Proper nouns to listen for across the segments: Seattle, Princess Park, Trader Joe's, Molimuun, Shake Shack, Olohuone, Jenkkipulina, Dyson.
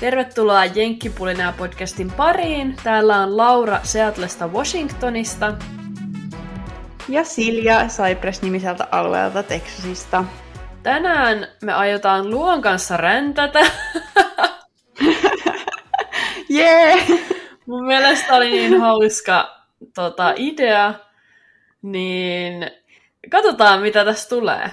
Tervetuloa Jenkkipulinaa podcastin pariin. Täällä on Laura Seattlesta Washingtonista. Ja Silja Cypress-nimiseltä alueelta Texasista. Tänään me aiotaan Luon kanssa räntätä. Jee! Yeah. Mun mielestä oli niin hauska idea, niin katsotaan mitä tästä tulee.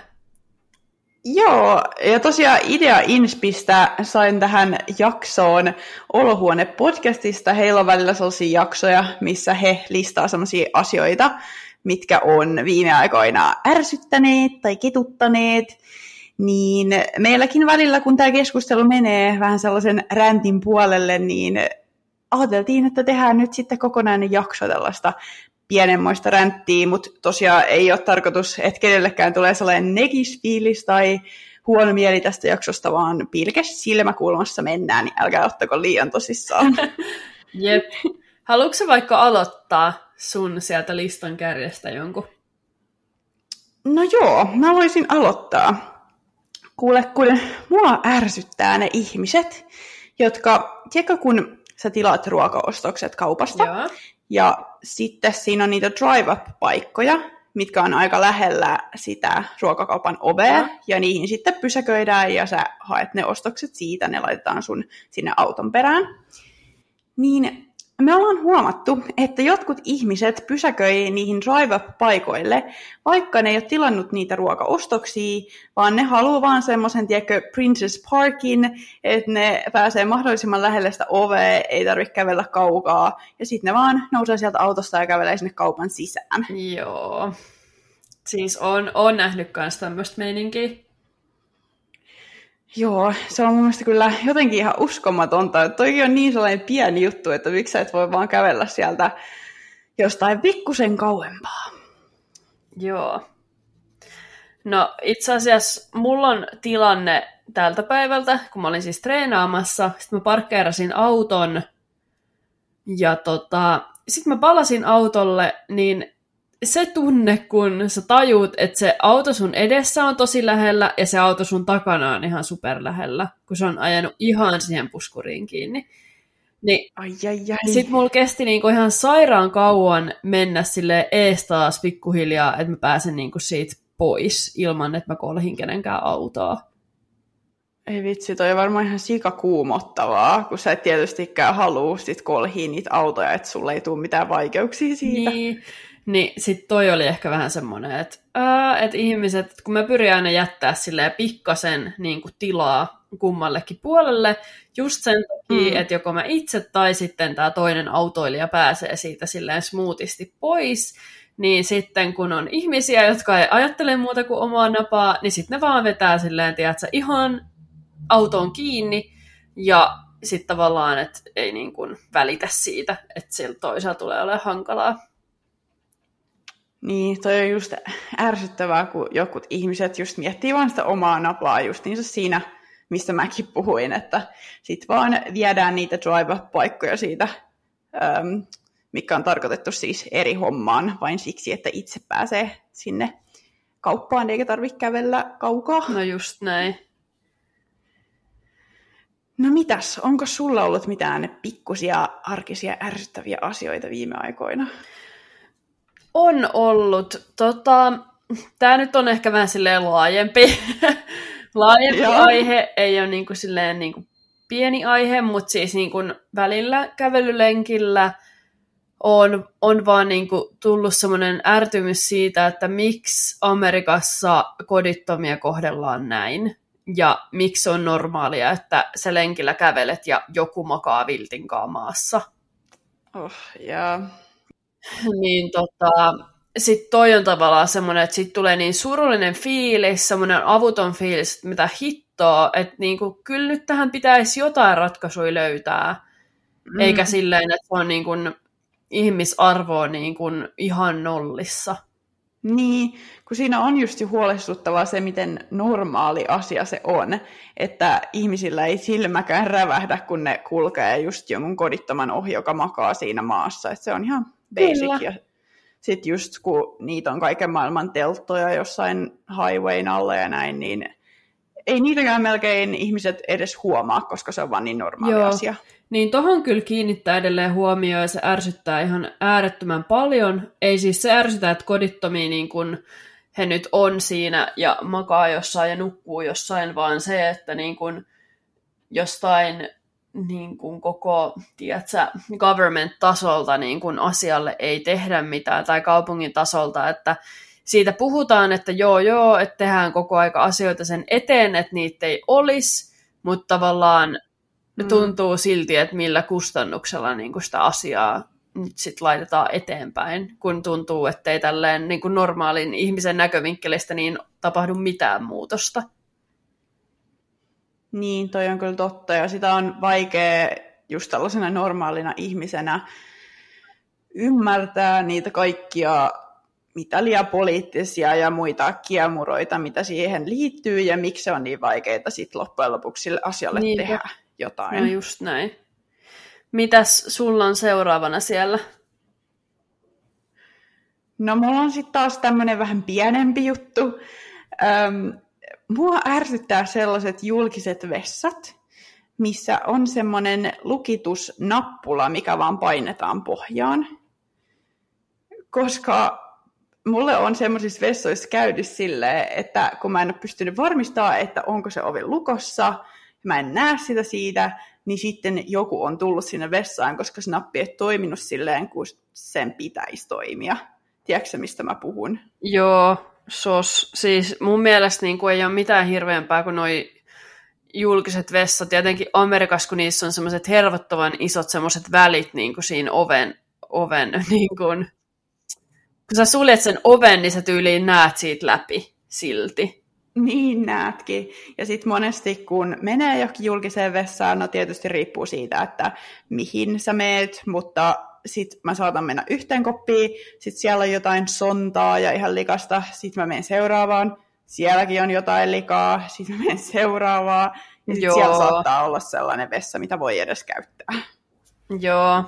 Joo, ja tosiaan idea-inspistä sain tähän jaksoon Olohuone-podcastista. Heillä on välillä sellaisia jaksoja, missä he listaa sellaisia asioita, mitkä on viime aikoina ärsyttäneet tai ketuttaneet. Niin meilläkin välillä, kun tämä keskustelu menee vähän sellaisen räntin puolelle, niin ajateltiin, että tehdään nyt sitten kokonainen jakso tällaista pienemmoista ränttiä, mutta tosiaan ei ole tarkoitus, että kenellekään tulee sellainen negisfiilis tai huono mieli tästä jaksosta, vaan pilkes silmäkulmassa mennään, niin älkää ottako liian tosissaan. Jep. Haluatko vaikka aloittaa sun sieltä listan kärjestä jonkun? No joo, mä voisin aloittaa. Kuule, kun mua ärsyttää ne ihmiset, jotka, tiedätkö kun sä tilaat ruokaostokset kaupasta, joo. Ja sitten siinä on niitä drive-up-paikkoja, mitkä on aika lähellä sitä ruokakaupan ovea, ja niihin sitten pysäköidään, ja sä haet ne ostokset siitä, ne laitetaan sun sinne auton perään. Niin me ollaan huomattu, että jotkut ihmiset pysäköi niihin drive-up-paikoille, vaikka ne ei ole tilannut niitä ruokaostoksia, vaan ne haluaa vaan semmoisen, tiedätkö, Princess Parkin, että ne pääsee mahdollisimman lähelle sitä ovea, ei tarvitse kävellä kaukaa, ja sitten ne vaan nousee sieltä autosta ja kävelee sinne kaupan sisään. Joo. Siis on nähnyt myös tämmöistä meininkiä. Joo, se on mun mielestä kyllä jotenkin ihan uskomatonta. Toikin on niin sellainen pieni juttu, että miksi sä et voi vaan kävellä sieltä jostain pikkusen kauempaa. Joo. No itse asiassa mulla on tilanne tältä päivältä, kun mä olin siis treenaamassa. Sitten mä parkkeerasin auton ja sitten mä palasin autolle, niin se tunne, kun sä tajuut, että se auto sun edessä on tosi lähellä ja se auto sun takana on ihan superlähellä, kun se on ajanut ihan siihen puskuriin kiinni. Niin sitten mulla kesti niinku ihan sairaan kauan mennä silleen ees taas pikkuhiljaa, että mä pääsen niinku siitä pois ilman, että mä kolhin kenenkään autoa. Ei vitsi, toi on varmaan ihan sikakuumottavaa, kun sä et tietystikään halua sit kolhiin niitä autoja, että sulle ei tule mitään vaikeuksia siitä. Niin sit toi oli ehkä vähän semmoinen, että et ihmiset, kun mä pyrin aina jättää silleen pikkasen niin kuin tilaa kummallekin puolelle, just sen takia, että joko mä itse tai sitten tää toinen autoilija pääsee siitä silleen smoothisti pois, niin sitten kun on ihmisiä, jotka ei ajattele muuta kuin omaa napaa, niin sitten ne vaan vetää silleen, tiedätkö, ihan autoon kiinni ja sit tavallaan, että ei niin kuin välitä siitä, että sillä toisella tulee olemaan hankalaa. Niin, toi on just ärsyttävää, kun jotkut ihmiset just miettii vaan sitä omaa napaa just niin siinä, mistä mäkin puhuin, että sit vaan viedään niitä drive-up-paikkoja siitä, mikä on tarkoitettu siis eri hommaan, vain siksi, että itse pääsee sinne kauppaan, eikä tarvitse kävellä kaukaa. No just näin. No mitäs, onko sulla ollut mitään pikkusia arkisia ärsyttäviä asioita viime aikoina? On ollut. Tämä nyt on ehkä vähän silleen laajempi aihe, ei ole niinku silleen niinku pieni aihe, mutta siis niinku välillä kävelylenkillä on vaan niinku tullut semmoinen ärtymys siitä, että miksi Amerikassa kodittomia kohdellaan näin ja miksi on normaalia, että sä lenkillä kävelet ja joku makaa viltinkaa maassa. Niin sit toi on tavallaan semmoinen, että sit tulee niin surullinen fiilis, semmoinen avuton fiilis, että mitä hittoa, että niinku, kyllä nyt tähän pitäisi jotain ratkaisuja löytää, eikä silleen, että on niinku ihmisarvoa niinku ihan nollissa. Niin, kun siinä on just huolestuttavaa se, miten normaali asia se on, että ihmisillä ei silmäkään rävähdä, kun ne kulkee just jonkun kodittoman ohi, joka makaa siinä maassa, että se on ihan basic. Ja sitten just kun niitä on kaiken maailman telttoja jossain highwayn alla ja näin, niin ei niitäkään melkein ihmiset edes huomaa, koska se on vaan niin normaali asia. Niin tohon kyllä kiinnittää edelleen huomioon ja se ärsyttää ihan äärettömän paljon. Ei siis se ärsytä, että kodittomia niin kun he nyt on siinä ja makaa jossain ja nukkuu jossain, vaan se, että niin kun jostain niin kun koko government-tasolta niin kun asialle ei tehdä mitään tai kaupungin tasolta, että siitä puhutaan, että joo, että tehdään koko aika asioita sen eteen, että niitä ei olisi, mutta tavallaan tuntuu silti, että millä kustannuksella niin kuin sitä asiaa nyt sit laitetaan eteenpäin, kun tuntuu, että ei tälleen niin kuin normaalin ihmisen näkövinkkelistä niin tapahdu mitään muutosta. Niin, toi on kyllä totta ja sitä on vaikea just tällaisena normaalina ihmisenä ymmärtää niitä kaikkia mitä liian poliittisia ja muita kiemuroita, mitä siihen liittyy, ja miksi se on niin vaikeaa sitten loppujen lopuksi sille asialle tehdä jotain. No just näin. Mitäs sulla on seuraavana siellä? No mulla on sitten taas tämmöinen vähän pienempi juttu. Mua ärsyttää sellaiset julkiset vessat, missä on semmoinen lukitusnappula, mikä vaan painetaan pohjaan. Koska mulle on semmoisissa vessoissa käynyt silleen, että kun mä en ole pystynyt varmistamaan, että onko se ovi lukossa, mä en näe sitä siitä, niin sitten joku on tullut sinne vessaan, koska se nappi ei toiminut silleen, kun sen pitäisi toimia. Tiedätkö mistä mä puhun? Joo, sos. Siis mun mielestä niin ei ole mitään hirveämpää kuin noi julkiset vessat. Jotenkin Amerikassa, kun niissä on semmoiset hervottavan isot semmoiset välit niin kuin siinä oven niin kuin. Kun sä suljet sen oven, niin sä tyyliin näet siitä läpi silti. Niin näetkin. Ja sitten monesti, kun menee johonkin julkiseen vessaan, no tietysti riippuu siitä, että mihin sä meet, mutta sitten mä saatan mennä yhteen koppiin, sitten siellä on jotain sontaa ja ihan likasta, sitten mä menen seuraavaan, sielläkin on jotain likaa, sitten mä menen seuraavaan, ja sitten siellä saattaa olla sellainen vessa, mitä voi edes käyttää. Joo,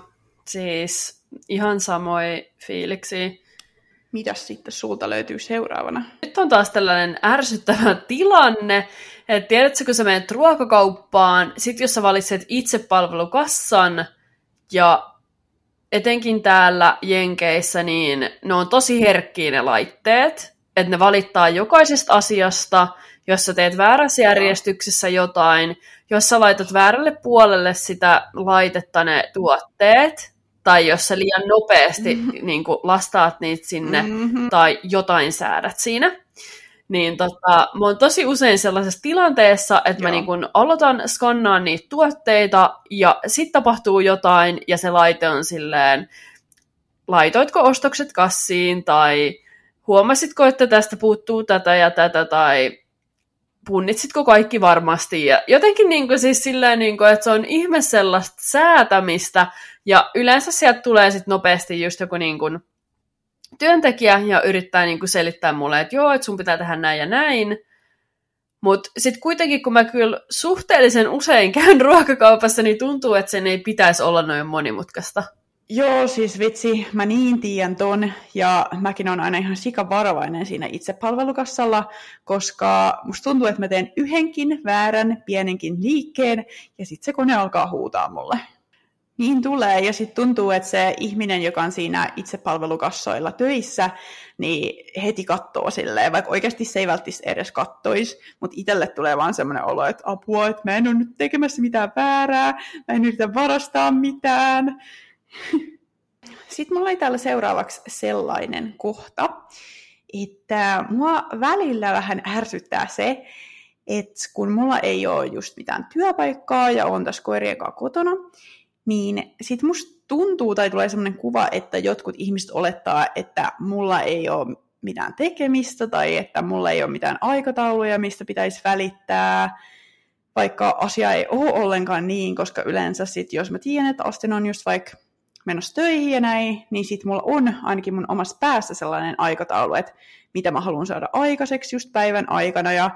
siis ihan samoin fiiliksi. Mitäs sitten sulta löytyy seuraavana? Nyt on taas tällainen ärsyttävä tilanne, että tiedätkö, kun sä menet ruokakauppaan, sit jos sä valitset itsepalvelukassan, ja etenkin täällä Jenkeissä, niin ne on tosi herkkiä ne laitteet, että ne valittaa jokaisesta asiasta, jos sä teet väärässä järjestyksessä jotain, jos sä laitat väärälle puolelle sitä laitetta ne tuotteet, tai jos sä liian nopeasti niin kun lastaat niitä sinne, tai jotain säädät siinä. Niin mä oon tosi usein sellaisessa tilanteessa, että mä niin kun aloitan skannaan niitä tuotteita, ja sit tapahtuu jotain, ja se laite on silleen, laitoitko ostokset kassiin, tai huomasitko, että tästä puuttuu tätä ja tätä, tai punnitsitko kaikki varmasti. Ja jotenkin niin kuin, siis silleen, niin kuin, että se on ihme sellaista säätämistä. Ja yleensä sieltä tulee sit nopeasti just joku niin kuin, työntekijä ja yrittää niin kuin, selittää mulle, että joo, että sun pitää tehdä näin ja näin. Mutta sitten kuitenkin, kun mä kyllä suhteellisen usein käyn ruokakaupassa, niin tuntuu, että sen ei pitäisi olla noin monimutkaista. Joo, siis vitsi, mä niin tiedän ton, ja mäkin on aina ihan sikavarovainen siinä itsepalvelukassalla, koska musta tuntuu, että mä teen yhdenkin väärän pienenkin liikkeen, ja sit se kone alkaa huutaa mulle. Niin tulee, ja sit tuntuu, että se ihminen, joka on siinä itsepalvelukassoilla töissä, niin heti kattoo silleen, vaikka oikeasti se ei välttämättä edes kattoisi, mutta itselle tulee vaan semmoinen olo, että apua, että mä en ole nyt tekemässä mitään väärää, mä en yritä varastaa mitään. Sitten mulla oli täällä seuraavaksi sellainen kohta, että mua välillä vähän ärsyttää se, että kun mulla ei ole just mitään työpaikkaa ja on tässä koirien kanssa kotona, niin sit musta tuntuu tai tulee sellainen kuva, että jotkut ihmiset olettaa, että mulla ei ole mitään tekemistä tai että mulla ei ole mitään aikatauluja, mistä pitäisi välittää. Vaikka asia ei ole ollenkaan niin, koska yleensä sit jos mä tiedän, että Asten on just vaikka menossa töihin ja näin, niin sit mulla on ainakin mun omassa päässä sellainen aikataulu, että mitä mä haluan saada aikaiseksi just päivän aikana ja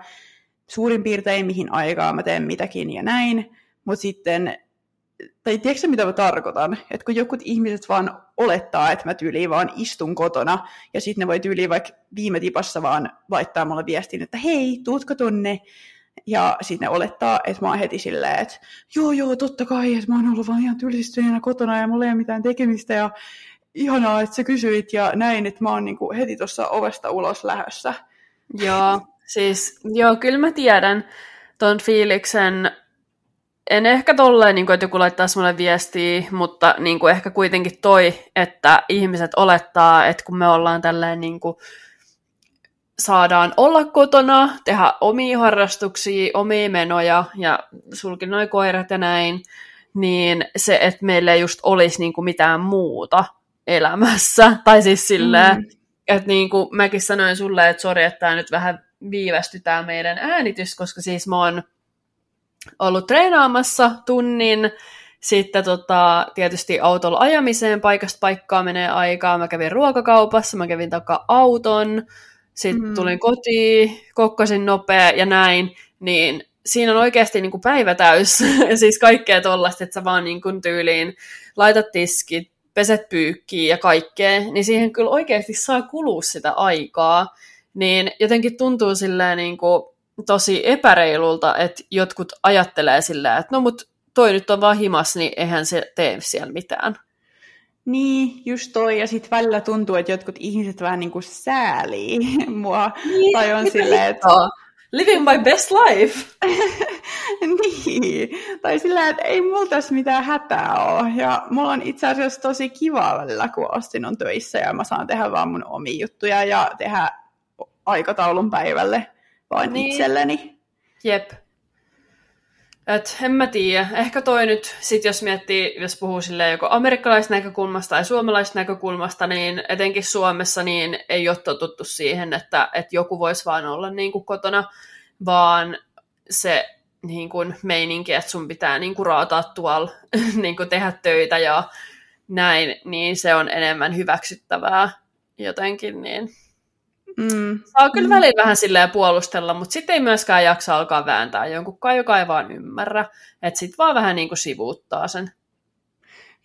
suurin piirtein mihin aikaa mä teen mitäkin ja näin. Mutta sitten, tai tiedätkö mitä mä tarkoitan? Että kun jotkut ihmiset vaan olettaa, että mä tyyliin vaan istun kotona ja sit ne voi tyyliin vaikka viime tipassa vaan laittaa mulle viestin, että hei, tuutko tonne? Ja sitten ne olettaa, että mä oon heti silleen, että joo, totta kai, että mä oon ollut vaan ihan tylsistyneenä kotona ja mulla ei ole mitään tekemistä ja ihanaa, että sä kysyit ja näin, että mä oon niinku heti tuossa ovesta ulos lähössä. Joo, siis joo, kyllä mä tiedän ton fiiliksen. En ehkä tolleen, niin kuin, että joku laittaa semmoinen viestiä, mutta niin kuin ehkä kuitenkin toi, että ihmiset olettaa, että kun me ollaan tälleen niin kuin saadaan olla kotona, tehdä omia harrastuksia, omia menoja ja sulki noi koirat ja näin, niin se, että meillä ei just olisi niin kuin mitään muuta elämässä. Tai siis silleen, että niin kuin mäkin sanoin sulle, että sori, että tämä nyt vähän viivästytään meidän äänitys, koska siis mä oon ollut treenaamassa tunnin, sitten tietysti autolla ajamiseen paikasta paikkaa menee aikaa, mä kävin ruokakaupassa, mä kävin takaa auton, sitten tulin kotiin, kokkasin nopea ja näin, niin siinä on oikeasti niin kuin päivä täys, siis kaikkea tollaista, että sä vaan niin kuin tyyliin laitat tiskit, peset pyykkiä ja kaikkea, niin siihen kyllä oikeasti saa kulua sitä aikaa, niin jotenkin tuntuu silleen niin kuin tosi epäreilulta, että jotkut ajattelee sillä, että no mut toi nyt on vaan himas, niin eihän se tee siellä mitään. Niin, just toi. Ja sitten välillä tuntuu, että jotkut ihmiset vähän niin kuin säälii mua. Niin, tai on silleen, että living my best life! Niin. Tai silleen, että ei mulla tässä mitään hätää ole. Ja mulla on itse asiassa tosi kiva välillä, kun Astin on töissä ja mä saan tehdä vaan mun omia juttuja ja tehdä aikataulun päivälle. Vaan niin. Itselleni. Jep. Et en mä tiedä. Ehkä toi nyt, sit jos miettii, jos puhuu silleen joko amerikkalaisnäkökulmasta tai suomalaisnäkökulmasta, niin etenkin Suomessa niin ei ole totuttu siihen, että joku voisi vaan olla niin kuin kotona, vaan se niin kuin meininki, että sun pitää niin kuin raataa tuolla, niin kuin tehdä töitä ja näin, niin se on enemmän hyväksyttävää jotenkin, niin saa kyllä välillä vähän silleen puolustella, mutta sitten ei myöskään jaksa alkaa vääntää jonkunkaan, joka ei vaan ymmärrä. Että sitten vaan vähän niin kuin sivuuttaa sen.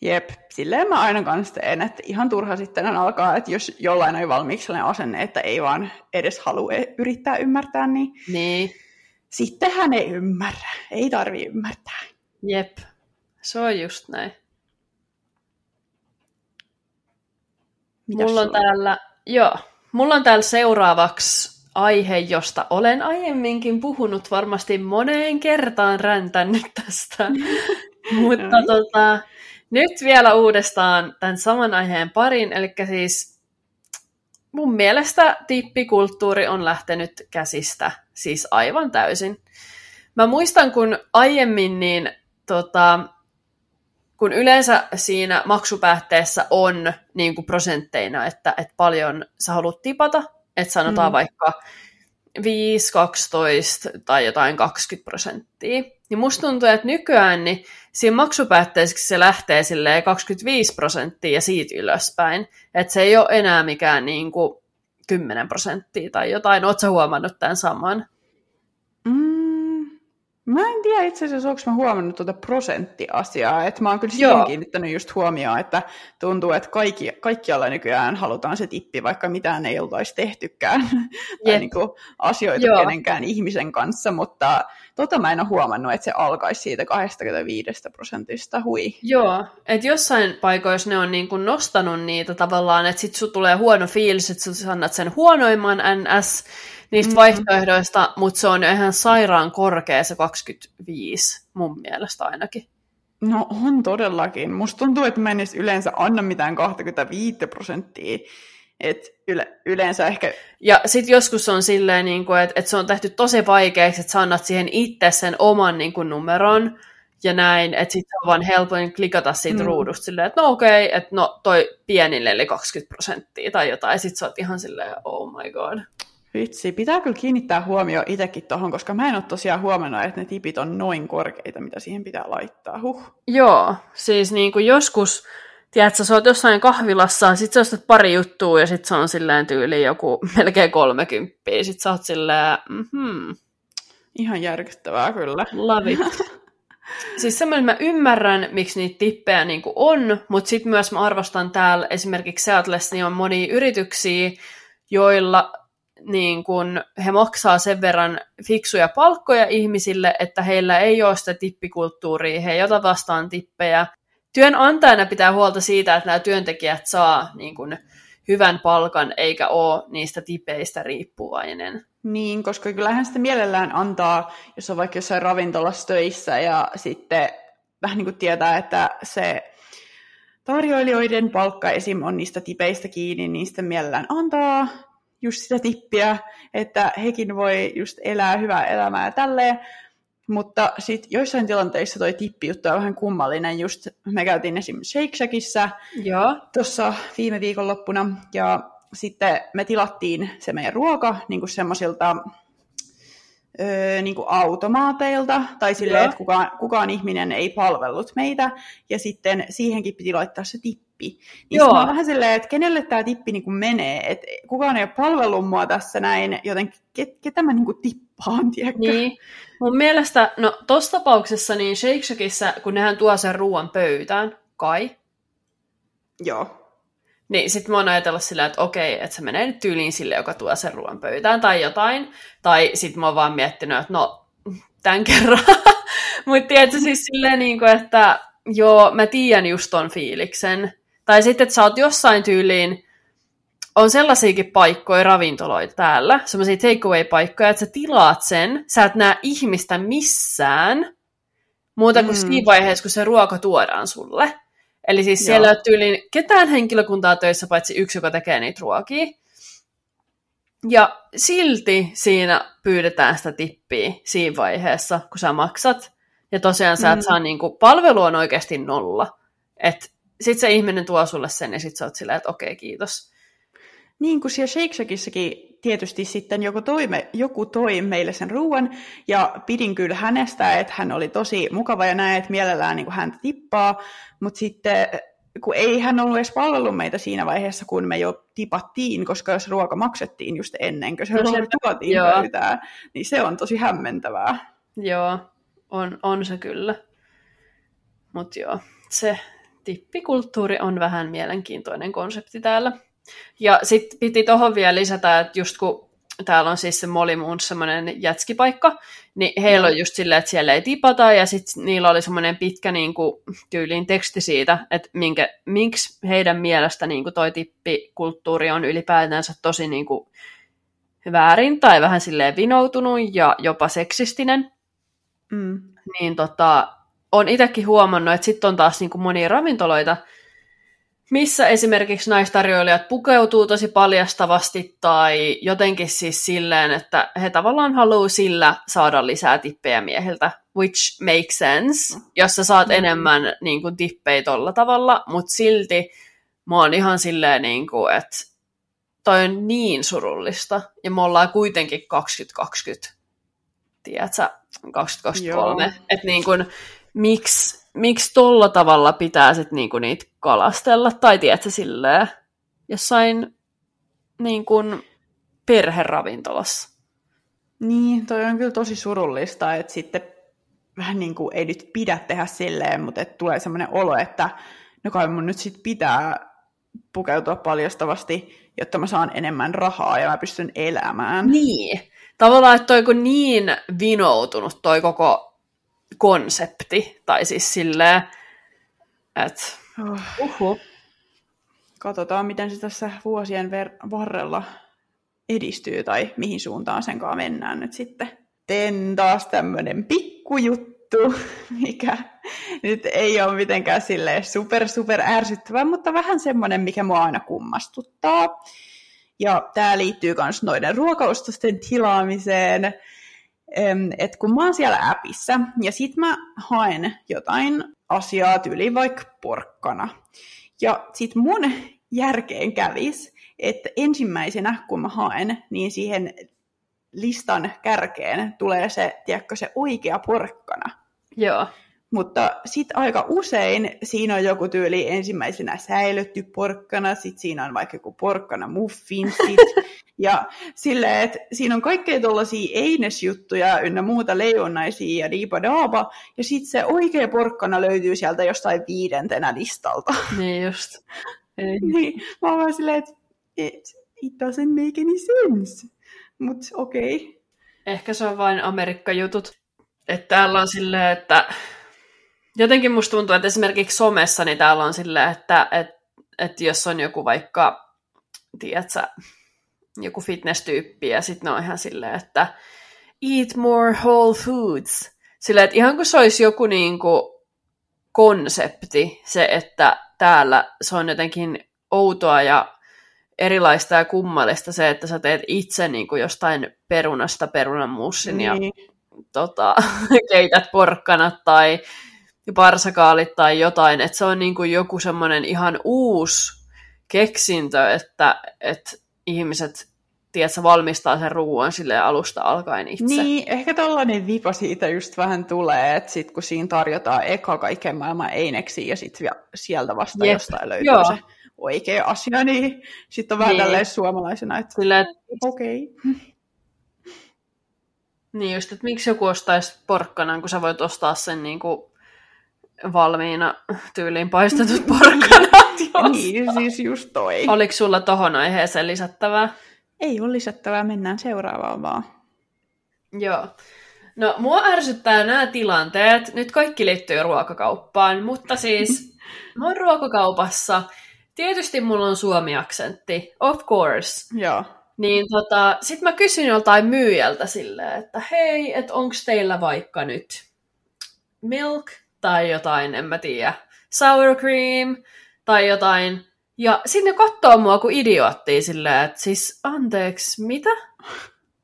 Jep, silleen mä aina kanssa teen, että ihan turha sitten alkaa, että jos jollain on valmiiksi sellainen asenne, että ei vaan edes halua yrittää ymmärtää, niin sitten hän ei ymmärrä. Ei tarvi ymmärtää. Jep, se on just näin. Mulla on täällä seuraavaksi aihe, josta olen aiemminkin puhunut varmasti moneen kertaan räntännyt tästä. Mutta nyt vielä uudestaan tämän saman aiheen parin. Eli siis mun mielestä tippikulttuuri on lähtenyt käsistä siis aivan täysin. Mä muistan, kun aiemmin niin kun yleensä siinä maksupäätteessä on niin kuin prosentteina, että paljon sä haluat tipata, että sanotaan vaikka 5, 12 tai jotain 20%. Niin musta tuntuu, että nykyään niin siinä maksupäätteessä se lähtee silleen 25% ja siitä ylöspäin. Että se ei ole enää mikään niin kuin 10% tai jotain. Ootko sä huomannut tämän saman? Mä en tiedä itse asiassa, onko mä huomannut tuota prosenttiasiaa, että mä oon kyllä siihen kiinnittänyt just huomioon, että tuntuu, että kaikkialla nykyään halutaan se tippi, vaikka mitään ei oltaisi tehtykään tai niin kuin asioita kenenkään ihmisen kanssa, mutta mä en ole huomannut, että se alkaisi siitä 25%, hui. Joo, että jossain paikoissa ne on niin kuin nostanut niitä tavallaan, että sit sun tulee huono fiilis, että sä annat sen huonoimman NS, niistä vaihtoehdoista, mutta se on ihan sairaan korkea se 25, mun mielestä ainakin. No on todellakin. Musta tuntuu, että mä en edes yleensä anna mitään 25%. Et yleensä ehkä. Ja sit joskus on silleen, niin että se on tehty tosi vaikeaksi, että sä annat siihen itse sen oman niin kuin numeron ja näin, että sit on vaan helpoin klikata siitä ruudusta silleen, että no okei, että no toi pienille eli 20% tai jotain. Ja sit sä oot ihan silleen, oh my god. Vitsi, pitää kyllä kiinnittää huomioon itsekin tuohon, koska mä en ole tosiaan huomannut, että ne tipit on noin korkeita, mitä siihen pitää laittaa. Joo, siis niin kuin joskus, tiedätkö, sä oot jossain kahvilassa, sit sä ostat pari juttua ja sit se on silleen tyyliin joku melkein 30, sit sä oot silleen, Ihan järkyttävää kyllä. Love it. Siis semmoinen, mä ymmärrän, miksi niitä tippejä niin kuin on, mutta sit myös mä arvostan täällä esimerkiksi Seatlessa, niin on monia yrityksiä, joilla niin kun he maksaa sen verran fiksuja palkkoja ihmisille, että heillä ei ole sitä tippikulttuuria, he ei ota vastaan tippejä. Työnantajana pitää huolta siitä, että nämä työntekijät saa niin kun hyvän palkan eikä ole niistä tipeistä riippuvainen. Niin, koska kyllähän sitä mielellään antaa, jos on vaikka jossain ravintolassa töissä ja sitten vähän niin kuin tietää, että se tarjoilijoiden palkka esim. On niistä tipeistä kiinni, niin sitten mielellään antaa just sitä tippiä, että hekin voi just elää hyvää elämää ja tälleen. Mutta sitten joissain tilanteissa toi tippijuttu on vähän kummallinen. Just me käytiin esim. Shake Shackissa tuossa viime viikonloppuna ja sitten me tilattiin se meidän ruoka niin kuin semmoisilta niin kuin automaateilta, tai silleen, että kukaan ihminen ei palvellut meitä, ja sitten siihenkin piti laittaa se tippi. Niin se on vähän silleen, että kenelle tämä tippi niin kuin menee, että kukaan ei ole palvellut mua tässä näin, joten ketä mä niin kuin tippaan, tiedäkö? Niin. Mun mielestä, no tossa tapauksessa, niin Shake Shackissa, kun nehän tuo sen ruoan pöytään, kai? Joo. Niin, sit mä oon ajatellut sillä, että okei, että se menee nyt tyyliin sille, joka tuo sen ruoan pöytään tai jotain. Tai sit mä oon vaan miettinyt, että no, tän kerran. Mut tiedätkö siis silleen, niin kuin, että joo, mä tiedän just ton fiiliksen. Tai sitten, että sä oot jossain tyyliin, on sellaisiakin paikkoja, ravintoloita täällä, sellaisia takeaway-paikkoja, että sä tilaat sen, sä et näe ihmistä missään, muuta kuin siinä vaiheessa, kun se ruoka tuodaan sulle. Eli siis siellä on tyyliin ketään henkilökuntaa töissä, paitsi yksi, joka tekee niitä ruokia. Ja silti siinä pyydetään sitä tippiä siinä vaiheessa, kun sä maksat. Ja tosiaan sä et saa niinku, palvelu on oikeasti nolla. Et sit se ihminen tuo sulle sen ja sit sä oot silleen, että okei, kiitos. Niin kuin siellä Shake Shackissakin tietysti sitten joku toi meille sen ruoan ja pidin kyllä hänestä, että hän oli tosi mukava ja näin, että mielellään niin kuin häntä tippaa, mutta sitten kun ei hän ollut edes palvellut meitä siinä vaiheessa, kun me jo tipattiin, koska jos ruoka maksettiin just ennen kuin se ruoka tuotiin pöytään, niin se on tosi hämmentävää. Joo, on se kyllä. Mutta joo, se tippikulttuuri on vähän mielenkiintoinen konsepti täällä. Ja sitten piti tuohon vielä lisätä, että just kun täällä on siis se Molimuun semmoinen jätskipaikka, niin heillä on just silleen, että siellä ei tipata, ja sitten niillä oli semmoinen pitkä niinku, tyyliin teksti siitä, että miksi heidän mielestä niinku, toi tippikulttuuri on ylipäätänsä tosi niinku, väärin tai vähän silleen vinoutunut ja jopa seksistinen. Niin on itsekin huomannut, että sitten on taas niinku, monia ravintoloita, missä esimerkiksi naistarjoilijat pukeutuu tosi paljastavasti tai jotenkin siis silleen, että he tavallaan haluaa sillä saada lisää tippejä miehiltä, which makes sense, jos sä saat enemmän niin kuin, tippejä tolla tavalla, mutta silti mä oon ihan silleen, niin kuin, että toi on niin surullista ja me ollaan kuitenkin 2020, tiedätkö, 2023, että niin kuin, miksi tolla tavalla pitää sit niinku niitä kalastella, tai tiedätkö silleen, jossain niinku perheravintolassa? Niin, toi on kyllä tosi surullista, että sitten vähän niinku ei nyt pidä tehdä silleen, mutta et tulee semmoinen olo, että no kai mun nyt sit pitää pukeutua paljastavasti, jotta mä saan enemmän rahaa ja mä pystyn elämään. Niin, tavallaan, että toi kun niin vinoutunut toi koko konsepti, tai siis silleen, että katsotaan, miten se tässä vuosien varrella edistyy, tai mihin suuntaan senkaan mennään nyt sitten. Teen taas tämmönen pikkujuttu, mikä nyt ei ole mitenkään silleen super ärsyttävä, mutta vähän semmonen, mikä mua aina kummastuttaa. Ja tää liittyy myös noiden ruokaostosten tilaamiseen. Et kun mä oon siellä appissa ja sit mä haen jotain asiaa tyyliin vaikka porkkana. Ja sit mun järkeen kävis, että ensimmäisenä kun mä haen, niin siihen listan kärkeen tulee se, tiedätkö, se oikea porkkana. Joo. Mutta sit aika usein siinä on joku tyyli ensimmäisenä säilytty porkkana, sit siinä on vaikka joku porkkana muffinsit, ja silleen, että siinä on kaikkea tuollaisia einesjuttuja ynnä muuta leijonnaisia ja diipadaaba, ja sit se oikea porkkana löytyy sieltä jostain 5. listalta. Niin just. Niin, mä oon vaan silleen, että it doesn't make any sense. Mut okei. Ehkä se on vain Amerikka-jutut. Että täällä on silleen, että... Jotenkin musta tuntuu, että esimerkiksi somessa niin täällä on silleen, että jos on joku vaikka, tiedätkö, joku fitness-tyyppi, ja sitten on ihan silleen, että eat more whole foods. Silleen, että ihan kuin se olisi joku niinku konsepti, se, että täällä se on jotenkin outoa ja erilaista ja kummallista se, että sä teet itse niinku jostain perunasta perunamuussin ja keität porkkanat tai parsakaalit tai jotain. Että se on niinku joku semmoinen ihan uusi keksintö, että ihmiset, tiedätkö, valmistaa sen ruoan silleen alusta alkaen itse. Niin, ehkä tällainen vipa siitä just vähän tulee, että sit kun siinä tarjotaan eka kaiken maailman eineksiä ja sitten sieltä vasta jostain löytyy se oikea asia, niin sitten on vähän tälleen suomalaisena, että okei. Niin just, että miksi joku ostaisi porkkanan, kun sä voit ostaa sen niinku valmiina tyyliin paistetut porkkanat jostain. Niin, siis just toi. Oliko sulla tohon aiheeseen lisättävää? Ei ole lisättävää, mennään seuraavaan vaan. Joo. No, mua ärsyttää nämä tilanteet. Nyt kaikki liittyy ruokakauppaan, mutta siis mä oon ruokakaupassa. Tietysti mulla on suomi-aksentti, of course. Joo. Niin sit mä kysyn joltain myyjältä silleen, että hei, et onks teillä vaikka nyt milk tai jotain, en mä tiedä, sour cream tai jotain. Ja sinne kattoo mua kuin idioottia silleen, että siis anteeksi, mitä?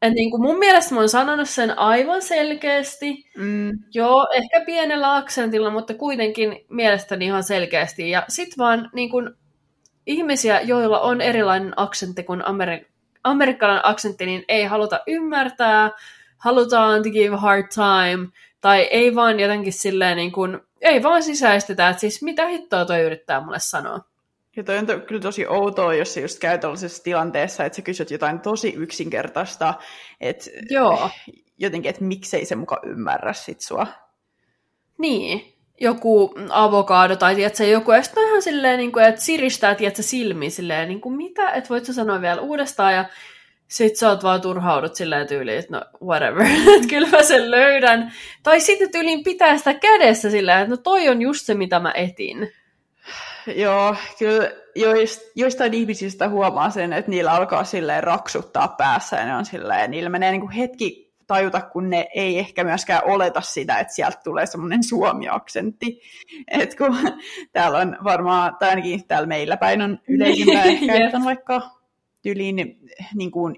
Et niin kuin mun mielestä mä oon sanonut sen aivan selkeästi. Joo, ehkä pienellä aksentilla, mutta kuitenkin mielestäni ihan selkeästi. Ja sit vaan niin kuin ihmisiä, joilla on erilainen aksentti kuin amerikkalainen aksentti, niin ei haluta ymmärtää, halutaan to give hard time, tai ei vaan jotenkin silleen niin kuin, ei vaan sisäistetä, että siis mitä hittoa toi yrittää mulle sanoa. Ja toi on kyllä tosi outoa, jos sä just käy tällaisessa tilanteessa, että sä kysyt jotain tosi yksinkertaista, että jotenkin, että miksei se muka ymmärrä sit sua. Niin, joku avokaado tai tiedätkö, joku, ja sitten on ihan silleen, niin kuin, että siristää tiedätkö, silmiin silleen, niin kuin, mitä, että voit sä sanoa vielä uudestaan, ja sit sä oot vaan turhaudut silleen tyyliin, että no whatever, että kyllä mä sen löydän. Tai sitten tyyliin pitää sitä kädessä silleen, että no toi on just se, mitä mä etin. Joo, kyllä joistain ihmisistä huomaa sen, että niillä alkaa silleen raksuttaa päässä ja ne on silleen, niillä menee niin kuin hetki tajuta, kun ne ei ehkä myöskään oleta sitä, että sieltä tulee semmoinen suomi-aksentti. Että kun täällä on varmaan, tai ainakin täällä meillä päin on yleisimpää ehkä, että on vaikka tyliin niin kuin,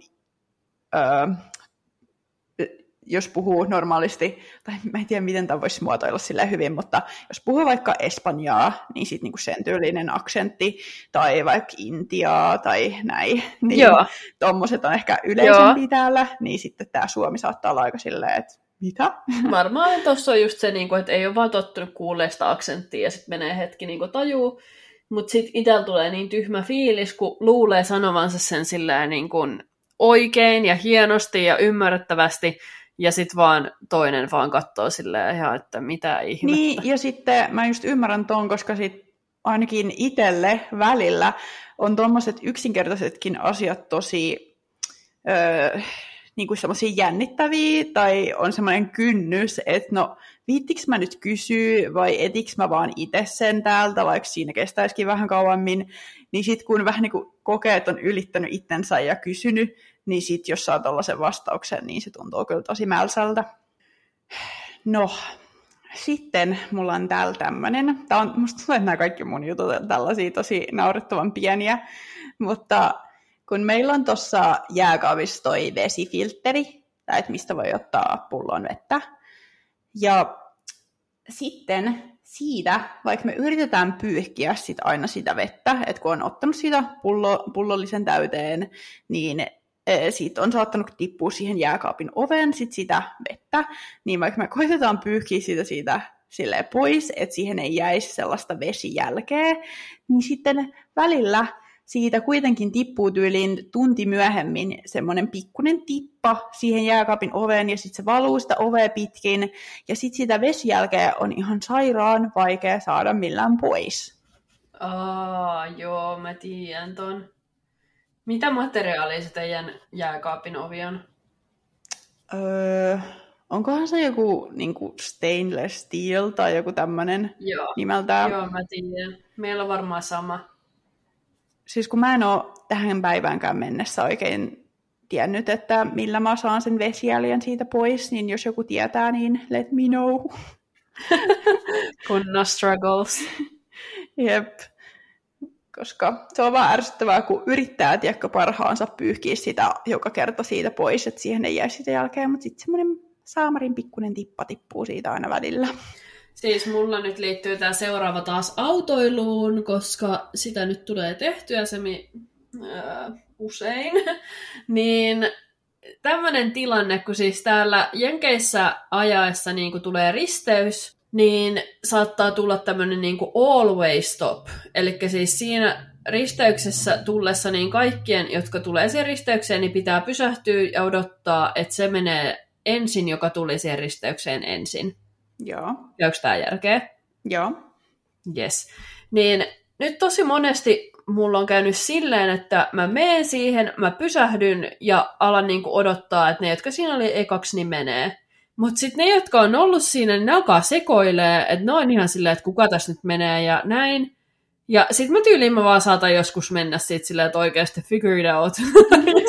jos puhuu normaalisti, tai mä en tiedä, miten tämä voisi muotoilla silleen hyvin, mutta jos puhuu vaikka espanjaa, niin sitten niinku sen tyylinen aksentti, tai vaikka intiaa, tai näin, niin tommoset on ehkä yleisempi täällä, niin sitten tämä suomi saattaa olla aika silleen, että mitä? Varmaan tuossa on just se, että ei ole vaan tottunut kuulee sitä aksenttia, ja sitten menee hetki tajuu, mutta sitten itsellä tulee niin tyhmä fiilis, kun luulee sanovansa sen silleen niin kuin oikein ja hienosti ja ymmärrettävästi, ja sitten vaan toinen vaan katsoo silleen ihan, että mitä ihmettä. Niin, ja sitten mä just ymmärrän ton, koska sit ainakin itselle välillä on tommoset yksinkertaisetkin asiat tosi niin kuin semmosia jännittäviä, tai on semmoinen kynnys, että no viittiks mä nyt kysyä, vai etiks mä vaan itse sen täältä, vaikka siinä kestäisikin vähän kauemmin, niin sitten kun vähän niin kuin kokee, että on ylittänyt itsensä ja kysynyt, niin sitten jos saa tollaisen vastauksen, niin se tuntuu kyllä tosi mälsältä. No, sitten mulla on täällä tämmönen. Tää on, musta tulee nämä kaikki mun jutut tällaisia tosi naurettavan pieniä, mutta kun meillä on tuossa jääkaapissa toi vesifiltteri, tai että mistä voi ottaa pullon vettä, ja sitten siitä, vaikka me yritetään pyyhkiä sit aina sitä vettä, että kun on ottanut sitä pullollisen täyteen, niin siitä on saattanut tippua siihen jääkaapin oveen sit sitä vettä, niin vaikka me koitetaan pyyhkiä siitä silleen pois, että siihen ei jäisi sellaista vesijälkeä, niin sitten välillä siitä kuitenkin tippuu tyyliin tunti myöhemmin semmoinen pikkuinen tippa siihen jääkaapin oveen, ja sitten se valuu sitä ovea pitkin, ja sitten sitä vesijälkeä on ihan sairaan vaikea saada millään pois. Joo, mä tiedän ton. Mitä materiaalia se teidän jääkaapin ovi on? Onkohan se joku niinku stainless steel tai joku tämmönen nimeltään? Joo, mä tiedän. Meillä on varmaan sama. Siis kun mä en oo tähän päiväänkään mennessä oikein tiennyt, että millä mä saan sen vesijäljen siitä pois, niin jos joku tietää, niin let me know. Kunna struggles. Jep. Koska se on vaan ärsyttävää, kun yrittää tiedäkö parhaansa pyyhkiä sitä joka kerta siitä pois, että siihen ei jää sitä jälkeen, mutta sitten semmoinen saamarin pikkuinen tippa tippuu siitä aina välillä. Siis mulla nyt liittyy tämä seuraava taas autoiluun, koska sitä nyt tulee tehtyä usein. Niin tämmöinen tilanne, kun siis täällä Jenkeissä ajaessa niin kun tulee risteys, niin saattaa tulla tämmöinen niin kuin always stop. Eli siis siinä risteyksessä tullessa niin kaikkien, jotka tulee siihen risteykseen, niin pitää pysähtyä ja odottaa, että se menee ensin, joka tuli siihen risteykseen ensin. Joo. Käykö tämä järkeä? Joo. Yes. Niin nyt tosi monesti mulla on käynyt silleen, että mä menen siihen, mä pysähdyn ja alan niin kuin odottaa, että ne, jotka siinä oli ekaksi, niin menee. Mutta sitten ne, jotka on ollut siinä, niin ne alkaa sekoilee, että ne on ihan silleen, että kuka tässä nyt menee ja näin. Ja sitten mä tyyliin mä vaan saatan joskus mennä siitä silleen, että oikeasti figure it out,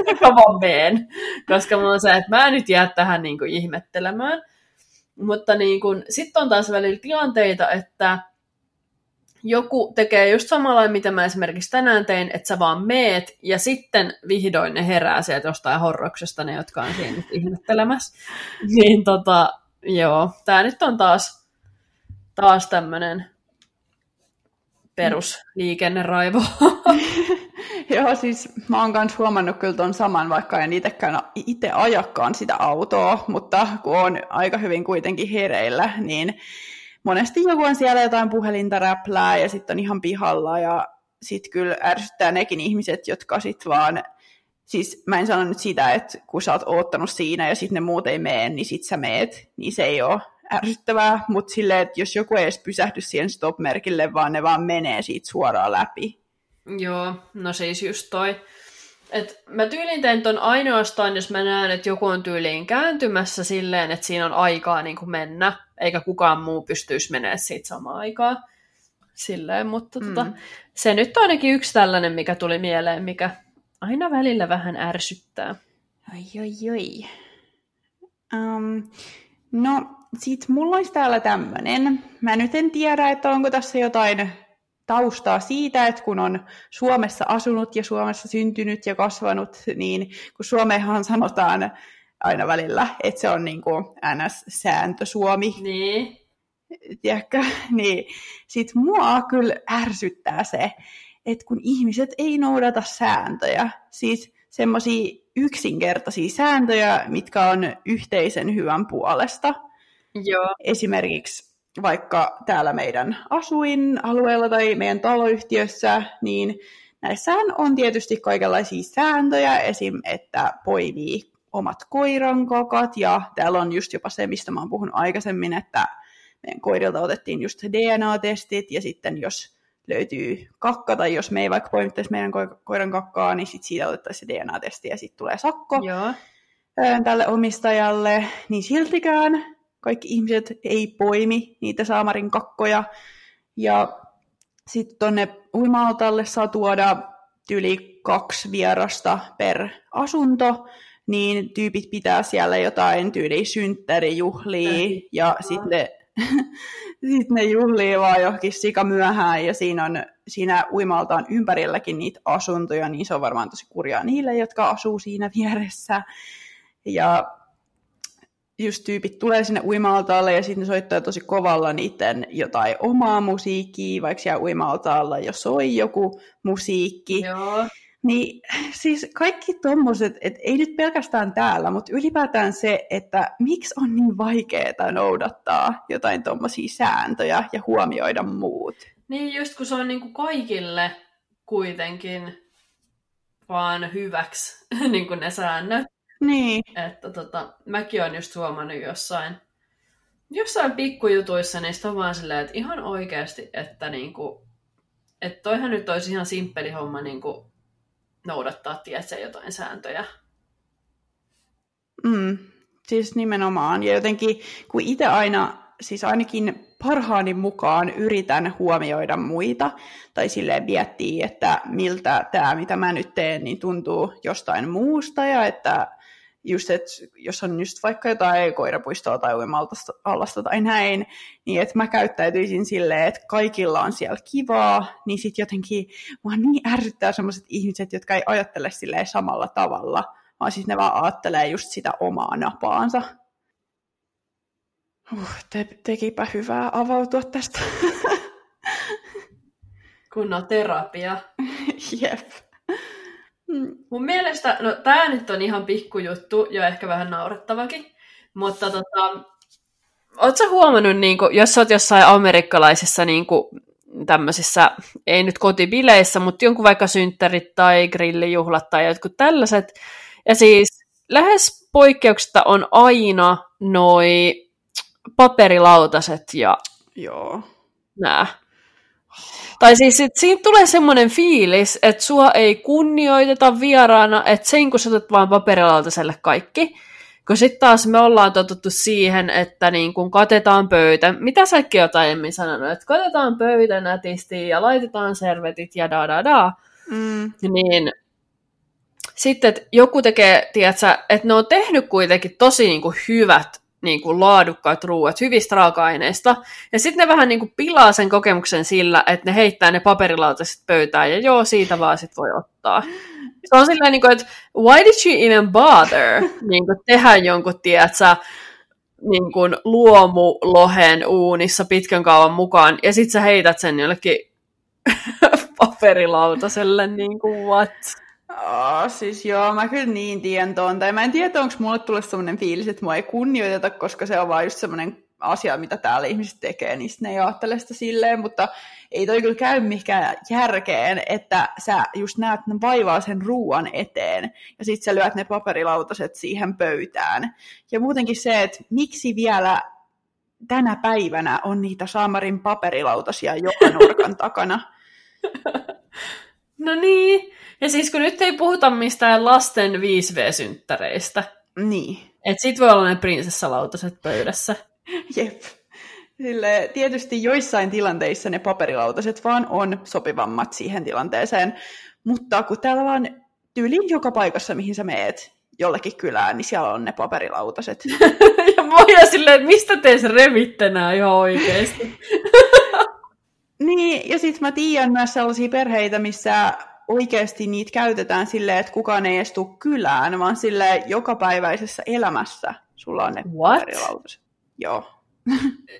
että vaan meen. Koska mä oon se, että mä en nyt jää tähän niinku ihmettelemään. Mutta niinku, sitten on taas välillä tilanteita, että joku tekee just samalla, mitä mä esimerkiksi tänään tein, että sä vaan meet, ja sitten vihdoin ne herää sieltä jostain horroksesta, ne jotka on siinä nyt ihmettelemässä. Niin joo, tää nyt on taas tämmönen perusliikenneraivo. Joo, siis mä oon kans huomannut kyllä ton saman, vaikka en itse ajakaan sitä autoa, mutta kun on aika hyvin kuitenkin hereillä, niin monesti joku on siellä jotain puhelinta räplää ja sitten on ihan pihalla ja sitten kyllä ärsyttää nekin ihmiset, jotka sitten vaan, siis mä en sano nyt sitä, että kun sä oot oottanut siinä ja sitten ne muut ei mene, niin sit sä meet, niin se ei ole ärsyttävää, mutta silleen, että jos joku ei edes pysähdy siihen stop-merkille, vaan ne vaan menee siitä suoraan läpi. Joo, no siis just toi. Et mä tyyliin teen ton ainoastaan, jos mä näen, että joku on tyyliin kääntymässä silleen, että siinä on aikaa niin kuin mennä, eikä kukaan muu pystyisi menemään siitä samaan aikaan. Silleen, mutta se nyt on ainakin yksi tällainen, mikä tuli mieleen, mikä aina välillä vähän ärsyttää. Oi. No, sit mulla olisi täällä tämmönen. Mä nyt en tiedä, että onko tässä jotain taustaa siitä, että kun on Suomessa asunut ja Suomessa syntynyt ja kasvanut, niin kun Suomeenhan sanotaan aina välillä, että se on niin kuin NS-sääntö Suomi. Niin. Tiedätkö? Niin. Sitten mua kyllä ärsyttää se, että kun ihmiset ei noudata sääntöjä, siis semmoisia yksinkertaisia sääntöjä, mitkä on yhteisen hyvän puolesta. Joo. Esimerkiksi vaikka täällä meidän asuinalueella tai meidän taloyhtiössä, niin näissähän on tietysti kaikenlaisia sääntöjä, esim. Että poimii omat koirankakat, ja täällä on just jopa se, mistä mä oon puhunut aikaisemmin, että meidän koirilta otettiin just DNA-testit, ja sitten jos löytyy kakka, tai jos me ei vaikka poimittaisi meidän koiran kakkaa, niin sit siitä otettaisiin DNA-testi, ja sitten tulee sakko tälle omistajalle, niin siltikään kaikki ihmiset ei poimi niitä saamarin kakkoja. Ja sitten tuonne uima-altalle saa tuoda yli 2 vierasta per asunto, niin tyypit pitää siellä jotain tyyliä synttärijuhlia, ja sitten ne juhlii vaan johonkin sikamyöhään, ja siinä uima-altaan ympärilläkin niitä asuntoja, niin se on varmaan tosi kurjaa niille, jotka asuu siinä vieressä. Ja just tyypit tulee sinne uima-altaalle ja sitten ne soittaa tosi kovalla niiden jotain omaa musiikkia, vaikka siellä uima-altaalla jo soi joku musiikki. Joo. Niin siis kaikki tommoset, että ei nyt pelkästään täällä, mutta ylipäätään se, että miksi on niin vaikeaa noudattaa jotain tommosia sääntöjä ja huomioida muut. Niin just kun se on niinku kaikille kuitenkin vaan hyväksi niinku ne säännöt. Niin. Että mäkin olen just huomannut jossain pikkujutuissa, niin sitä on vaan silleen, että ihan oikeasti, että niinku, että toihan nyt olisi ihan simppeli homma niinku noudattaa, tiedätkö, jotain sääntöjä. Mm, siis nimenomaan. Ja jotenkin, kun itse aina, siis ainakin parhaani mukaan yritän huomioida muita, tai silleen miettiä, että miltä tämä, mitä mä nyt teen, niin tuntuu jostain muusta, ja että just, että jos on just vaikka jotain koirapuistoa tai uima-allasta tai näin, niin että mä käyttäytyisin silleen, että kaikilla on siellä kivaa, niin sitten jotenkin mua niin ärsyttää sellaiset ihmiset, jotka ei ajattele silleen samalla tavalla, vaan siis ne vaan ajattelee just sitä omaa napaansa. Tekipä hyvää avautua tästä. Kunnon terapia. Jep. Mun mielestä, no tää nyt on ihan pikkujuttu ja ehkä vähän naurettavakin, mutta ootko sä huomannut, niin kun, jos sä oot jossain amerikkalaisissa niin kun, tämmöisissä, ei nyt kotibileissä, mutta jonkun vaikka synttärit tai grillijuhlat tai jotkut tällaiset, ja siis lähes poikkeuksetta on aina noi paperilautaset ja joo. Nää. Tai siis siitä tulee semmoinen fiilis, että sua ei kunnioiteta vieraana, että sen kun sä otat vaan paperilautaselle kaikki. Kun sitten taas me ollaan totuttu siihen, että niin kun katetaan pöytä, mitä säkin oot aiemmin sanonut, että katetaan pöytä nätisti ja laitetaan servetit ja niin sitten, että joku tekee, tiedätkö, että ne on tehnyt kuitenkin tosi niin kun hyvät niin kuin laadukkaat ruuat hyvistä raaka-aineista, ja sitten ne vähän niin kuin pilaa sen kokemuksen sillä, että ne heittää ne paperilautaset pöytään, ja joo, siitä vaan sit voi ottaa. Se on silleen, niin kuin, että why did you even bother niin kuin tehdä jonkun, tiedätkö, niin kuin luomulohen uunissa pitkän kaavan mukaan, ja sitten sä heität sen jollekin paperilautaselle, niin kuin what? Oh, siis joo, mä kyllä niin tiedän tuon. Tai mä en tiedä, onko mulle tullut semmoinen fiilis, että mua ei kunnioiteta, koska se on vaan just semmoinen asia, mitä täällä ihmiset tekee, niin sitten ei ajattele sitä silleen, mutta ei toi kyllä käy mikään järkeen, että sä just näet ne vaivaa sen ruuan eteen, ja sit sä lyöt ne paperilautaset siihen pöytään. Ja muutenkin se, että miksi vielä tänä päivänä on niitä saamarin paperilautasia joka nurkan takana. No niin. Ja siis kun nyt ei puhuta mistään lasten 5V-synttäreistä. Niin. Että sit voi olla ne prinsessalautaset pöydässä. Jep. Sille, tietysti joissain tilanteissa ne paperilautaset vaan on sopivammat siihen tilanteeseen. Mutta kun täällä vaan tyyliin joka paikassa, mihin sä meet jollekin kylään, niin siellä on ne paperilautaset. Ja mä oon silleen, mistä te se revitte nää ihan oikeesti? Niin, ja sitten mä tiedän myös sellaisia perheitä, missä oikeasti niitä käytetään silleen, että kukaan ei edes tule kylään, vaan silleen jokapäiväisessä elämässä sulla on ne paperilautaset. Joo.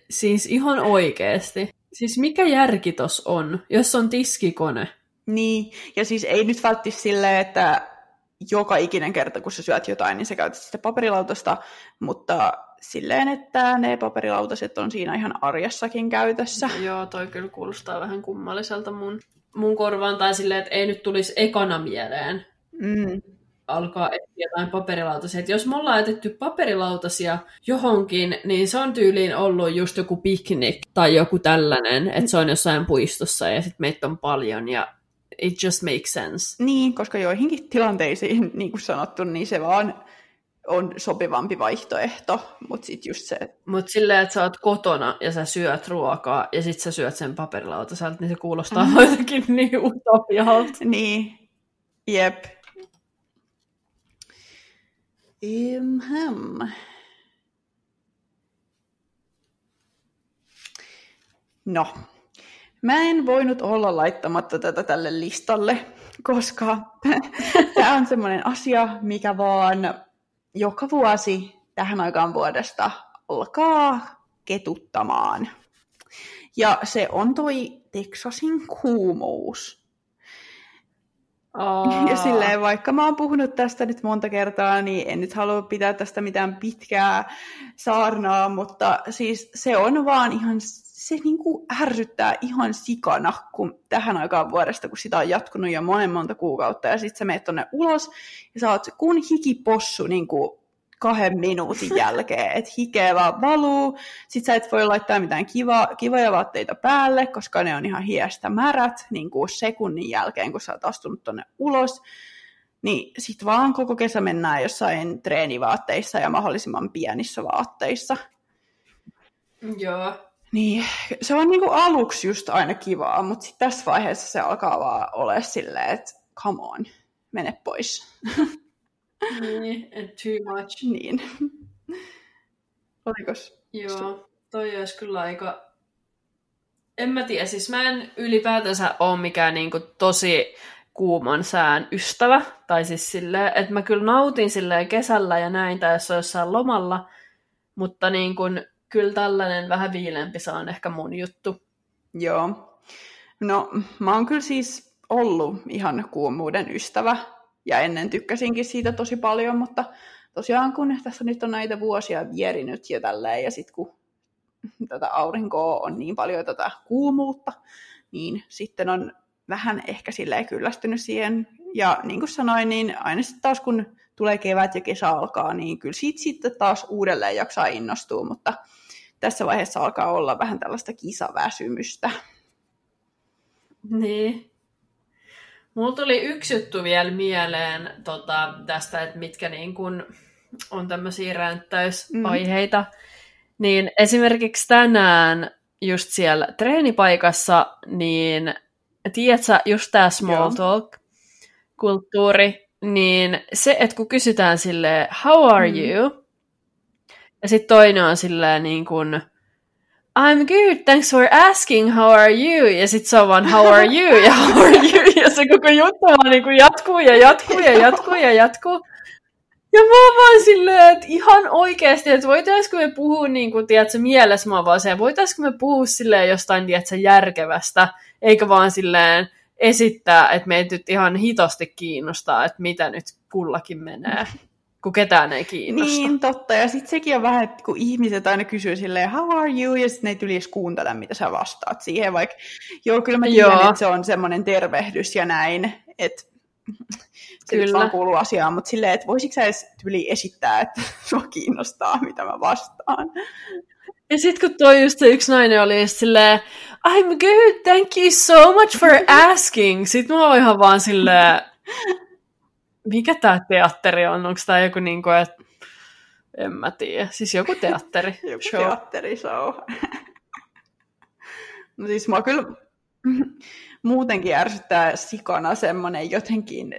Siis ihan oikeasti. Siis mikä järki tossa on, jos on tiskikone? Niin, ja siis ei nyt välttämättä silleen, että joka ikinen kerta, kun sä syöt jotain, niin sä käytät sitä paperilautasta, mutta silleen, että ne paperilautaset on siinä ihan arjessakin käytössä. Joo, toi kyllä kuulostaa vähän kummalliselta mun korvaan, tai silleen, että ei nyt tulisi ekana mieleen alkaa etsiä jotain paperilautasia. Et jos me ollaan jätetty paperilautasia johonkin, niin se on tyyliin ollut just joku piknik tai joku tällainen, että se on jossain puistossa ja sitten meitä on paljon ja it just makes sense. Niin, koska joihinkin tilanteisiin, niin kuin sanottu, niin se vaan on sopivampi vaihtoehto, mutta sitten just se. Mutta silleen, että sä oot kotona ja sä syöt ruokaa ja sit sä syöt sen paperilautaselta, niin se kuulostaa jotenkin niin utopialta. Niin, jep. No, mä en voinut olla laittamatta tätä tälle listalle, koska tämä on semmoinen asia, mikä vaan joka vuosi tähän aikaan vuodesta alkaa ketuttamaan. Ja se on toi Texasin kuumuus. Ja silleen, vaikka mä oon puhunut tästä nyt monta kertaa, niin en nyt halua pitää tästä mitään pitkää saarnaa, mutta siis se on vaan ihan, se niinku ärsyttää ihan sikana kun tähän aikaan vuodesta, kun sitä on jatkunut jo monta kuukautta, ja sit sä meet tonne ulos, ja sä oot kun hikipossu niinku 2 minuutin jälkeen, että hikeä vaan valuu, sit sä et voi laittaa mitään kivoja vaatteita päälle, koska ne on ihan hiestä märät, niin kuin sekunnin jälkeen, kun sä oot astunut tonne ulos, niin sit vaan koko kesä mennään jossain treenivaatteissa ja mahdollisimman pienissä vaatteissa. Joo. Niin, se on niinku aluksi just aina kivaa, mutta sit tässä vaiheessa se alkaa vaan olla silleen, että come on, mene pois. Niin, and too much. Niin. Olikos? Joo, toi olisi kyllä aika... En mä tiedä, siis mä en ylipäätänsä ole mikään niinku tosi kuuman sään ystävä. Tai siis silleen, että mä kyllä nautin silleen kesällä ja näin, tai jos on jossain lomalla, mutta niin kun, kyllä tällainen vähän viileämpi saa on ehkä mun juttu. Joo. No, mä oon kyllä siis ollut ihan kuumuuden ystävä, ja ennen tykkäsinkin siitä tosi paljon, mutta tosiaan kun tässä nyt on näitä vuosia vierinyt ja tälleen, ja sitten kun tätä aurinkoa on niin paljon tätä kuumuutta, niin sitten on vähän ehkä silleen kyllästynyt siihen. Ja niin kuin sanoin, niin aina sitten taas kun tulee kevät ja kesä alkaa, niin kyllä siitä sitten taas uudelleen jaksaa innostua, mutta tässä vaiheessa alkaa olla vähän tällaista kisaväsymystä. Niin. Mulla tuli yksi juttu vielä mieleen tästä, että mitkä niin kun on tämmöisiä ränttäysaiheita. Mm. Niin esimerkiksi tänään just siellä treenipaikassa, niin tiedätkö, just tämä small talk-kulttuuri, niin se, että kun kysytään silleen, how are you? Ja sitten toinen on silleen niin kuin, I'm good, thanks for asking, how are you? Ja sitten se on vaan, how are you? Ja how are you? Ja se koko juttu vaan niin kuin jatkuu ja jatkuu ja jatkuu ja jatkuu. Ja mä oon vaan silleen, että ihan oikeesti, että voitaisko me puhua niin kuin, tiedätkö, mielessä mä oon vaan se, voitaisko me puhua silleen jostain, tiedätkö, järkevästä, eikä vaan silleen esittää, että meitä nyt ihan hitosti kiinnostaa, että mitä nyt kullakin menee, kun ketään ei kiinnosta. Niin, totta, ja sitten sekin on vähän, että kun ihmiset aina kysyy silleen, how are you, ja sitten ne ei tuli edes kuuntele, mitä sä vastaat siihen, vaikka joo, kyllä mä tiedän, että se on semmoinen tervehdys ja näin, että se nyt vaan kuuluu asiaan, mutta silleen, että voisitko sä edes tyli esittää, että sua kiinnostaa, mitä mä vastaan. Ja sit kun toi just se yksi nainen oli silleen, I'm good, thank you so much for asking. Sit mä oon ihan vaan silleen, mikä tää teatteri on? Onko tää joku niinku, että en mä tiedä. Siis joku teatteri. Joku show. Teatterishow. No siis mä kyllä muutenkin ärsyttää sikana semmonen jotenkin...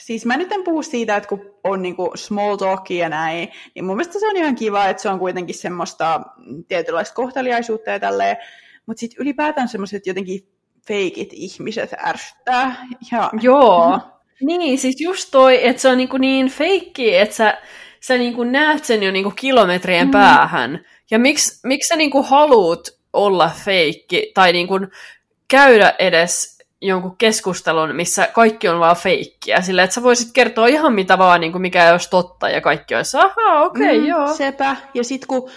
Siis mä nyt en puhu siitä, että kun on niinku small talkia ja näin, niin mun mielestä se on ihan kiva, että se on kuitenkin semmoista tietynlaista kohteliaisuutta ja tälleen, mutta sitten ylipäätään semmoiset jotenkin feikit ihmiset ärsyttää. Ja... Joo, niin siis just toi, että se on niinku niin feikki, että sä niinku näet sen jo niinku kilometrien päähän. Ja miksi sä niinku haluut olla feikki tai niinku käydä edes... jonkun keskustelun, missä kaikki on vaan feikkiä. Sillä, että sä voisit kertoa ihan mitä vaan, niin kuin mikä ei olisi totta, ja kaikki olisi, ahaa, okei, joo. Sepä. Ja sitten kun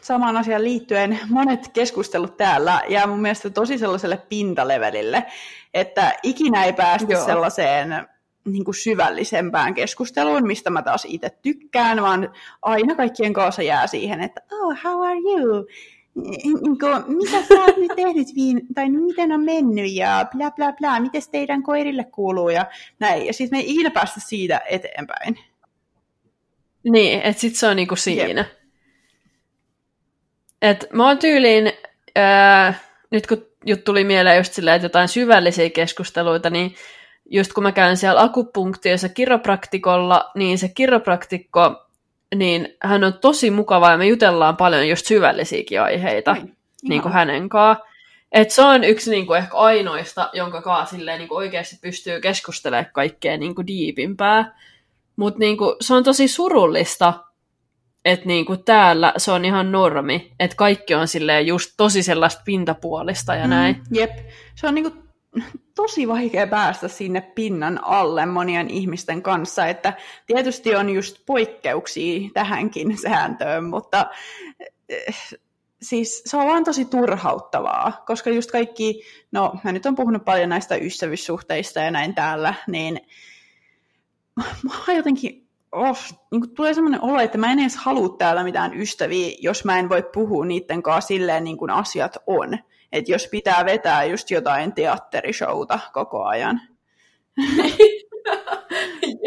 samaan asiaan liittyen monet keskustelut täällä jää mun mielestä tosi sellaiselle pintalevelille, että ikinä ei päästä sellaiseen niin kuin syvällisempään keskusteluun, mistä mä taas itse tykkään, vaan aina kaikkien kanssa jää siihen, että oh, how are you? Mitä sä oot nyt tehnyt, tai miten on mennyt, ja bla bla bla, mites teidän koirille kuuluu, ja näin. Ja sitten me ei ikinä päästä siitä eteenpäin. Niin, että sit se on niinku siinä. Jep. Et mä oon tyyliin, nyt kun tuli mieleen just silleen, että jotain syvällisiä keskusteluita, niin just kun mä käyn siellä akupunktiossa kiropraktikolla, niin se kiropraktikko, niin hän on tosi mukava ja me jutellaan paljon just syvällisiäkin aiheita niin kuin hänen kanssaan. Että se on yksi niin kuin ehkä ainoista, jonka kanssa silleen, niin kuin oikeasti pystyy keskustelemaan kaikkea niin kuin diipimpää. Mutta niin kuin, se on tosi surullista, että niin kuin täällä se on ihan normi. Että kaikki on silleen just tosi sellaista pintapuolista ja näin. Jep, se on niin kuin tosi vaikea päästä sinne pinnan alle monien ihmisten kanssa, että tietysti on just poikkeuksia tähänkin sääntöön, mutta siis se on vaan tosi turhauttavaa, koska just kaikki, no mä nyt oon puhunut paljon näistä ystävyyssuhteista ja näin täällä, niin mä jotenkin niin kuin tulee semmoinen olo, että mä en edes halua täällä mitään ystäviä, jos mä en voi puhua niiden kanssa silleen niin kuin asiat on. Että jos pitää vetää just jotain teatterishowta koko ajan.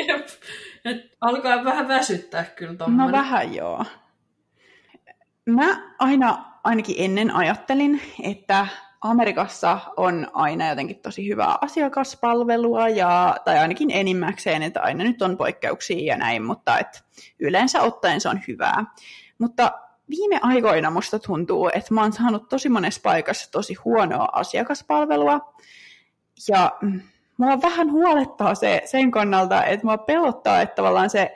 Jep. Et alkaa vähän väsyttää kyllä tommoinen. No vähän joo. Mä aina, ainakin ennen ajattelin, että Amerikassa on aina jotenkin tosi hyvää asiakaspalvelua, tai ainakin enimmäkseen, että aina nyt on poikkeuksia ja näin, mutta et yleensä ottaen se on hyvää. Mutta viime aikoina musta tuntuu, että mä oon saanut tosi monessa paikassa tosi huonoa asiakaspalvelua, ja mua vähän huolettaa se sen kannalta, että mua pelottaa, että tavallaan se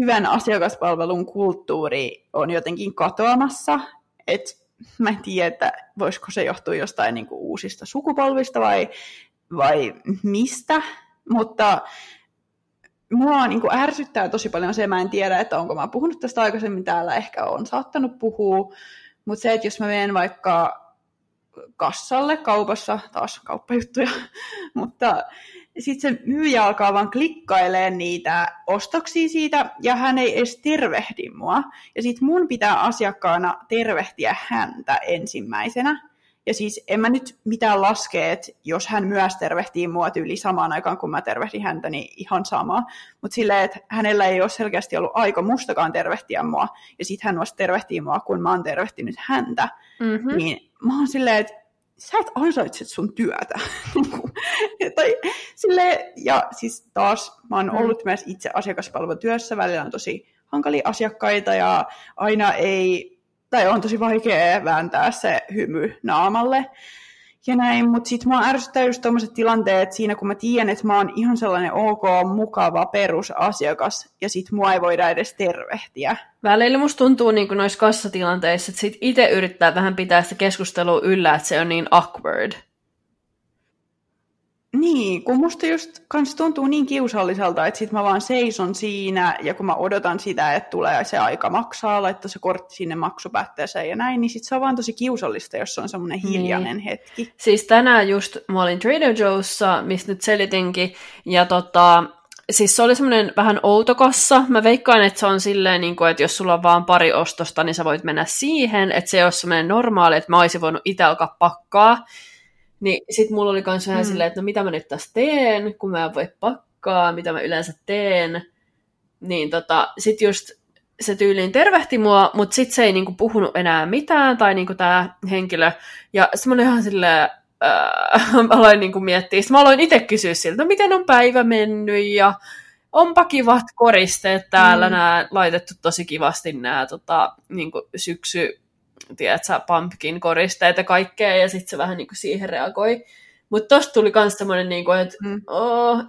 hyvän asiakaspalvelun kulttuuri on jotenkin katoamassa, että mä en tiedä, että voisiko se johtua jostain niinku uusista sukupolvista vai mistä, mutta mua niinku ärsyttää tosi paljon se, mä en tiedä, että onko mä puhunut tästä aikaisemmin täällä, ehkä on saattanut puhua, mutta se, että jos mä menen vaikka kassalle kaupassa, taas kauppajuttuja, mutta sitten se myyjä alkaa vaan klikkailemaan niitä ostoksia siitä, ja hän ei edes tervehdi mua. Ja sitten mun pitää asiakkaana tervehtiä häntä ensimmäisenä. Ja siis en mä nyt mitään laske, että jos hän myös tervehtii mua tyyli samaan aikaan, kun mä tervehdin häntä, niin ihan samaa. Mutta silleen, että hänellä ei ole selkeästi ollut aika mustakaan tervehtiä mua, ja sitten hän vasta tervehtii mua, kun mä oon tervehtinyt häntä. Mm-hmm. Niin mä oon silleen, että sä et ansaitset sun työtä. Tai silleen, ja siis taas mä oon ollut myös itse asiakaspalvelutyössä, välillä on tosi hankalia asiakkaita, ja aina ei... Tai on tosi vaikea vääntää se hymy naamalle ja näin, mutta sitten mua ärsyttää just tommoset tilanteet siinä, kun mä tiedän, että mä oon ihan sellainen ok, mukava perusasiakas ja sit mua ei voida edes tervehtiä. Välillä musta tuntuu niin kuin noissa kassatilanteissa, että sit itse yrittää vähän pitää sitä keskustelua yllä, että se on niin awkward. Niin, kun musta just kans tuntuu niin kiusalliselta, että sit mä vaan seison siinä, ja kun mä odotan sitä, että tulee se aika maksaa, laittaa se kortti sinne maksupäätteeseen ja näin, niin sit se on vaan tosi kiusallista, jos se on semmoinen hiljainen hetki. Siis tänään just mä olin Trader Joe'ssa, mistä nyt selitinkin, ja siis se oli semmoinen vähän outo kassa. Mä veikkaan, että se on silleen, niin kuin, että jos sulla on vaan pari ostosta, niin sä voit mennä siihen, että se ei ole semmoinen normaali, että mä olisin voinut itse alkaa pakkaa. Niin sit mulla oli kans vähän silleen, että no mitä mä nyt taas teen, kun mä en voi pakkaa, mitä mä yleensä teen. Niin sit just se tyyliin tervehti mua, mut sit se ei niinku puhunut enää mitään, tai niinku tää henkilö. Ja sit mä olin ihan silleen, mä aloin niinku miettiä. Sit mä aloin ite kysyä siltä, miten on päivä mennyt, ja onpa kivat koristeet täällä, nää laitettu tosi kivasti nää niinku syksy... tiedätkö, pumpkin koristeita ja kaikkea, ja sitten se vähän niinku siihen reagoi. Mutta tosta tuli myös semmoinen, niinku, että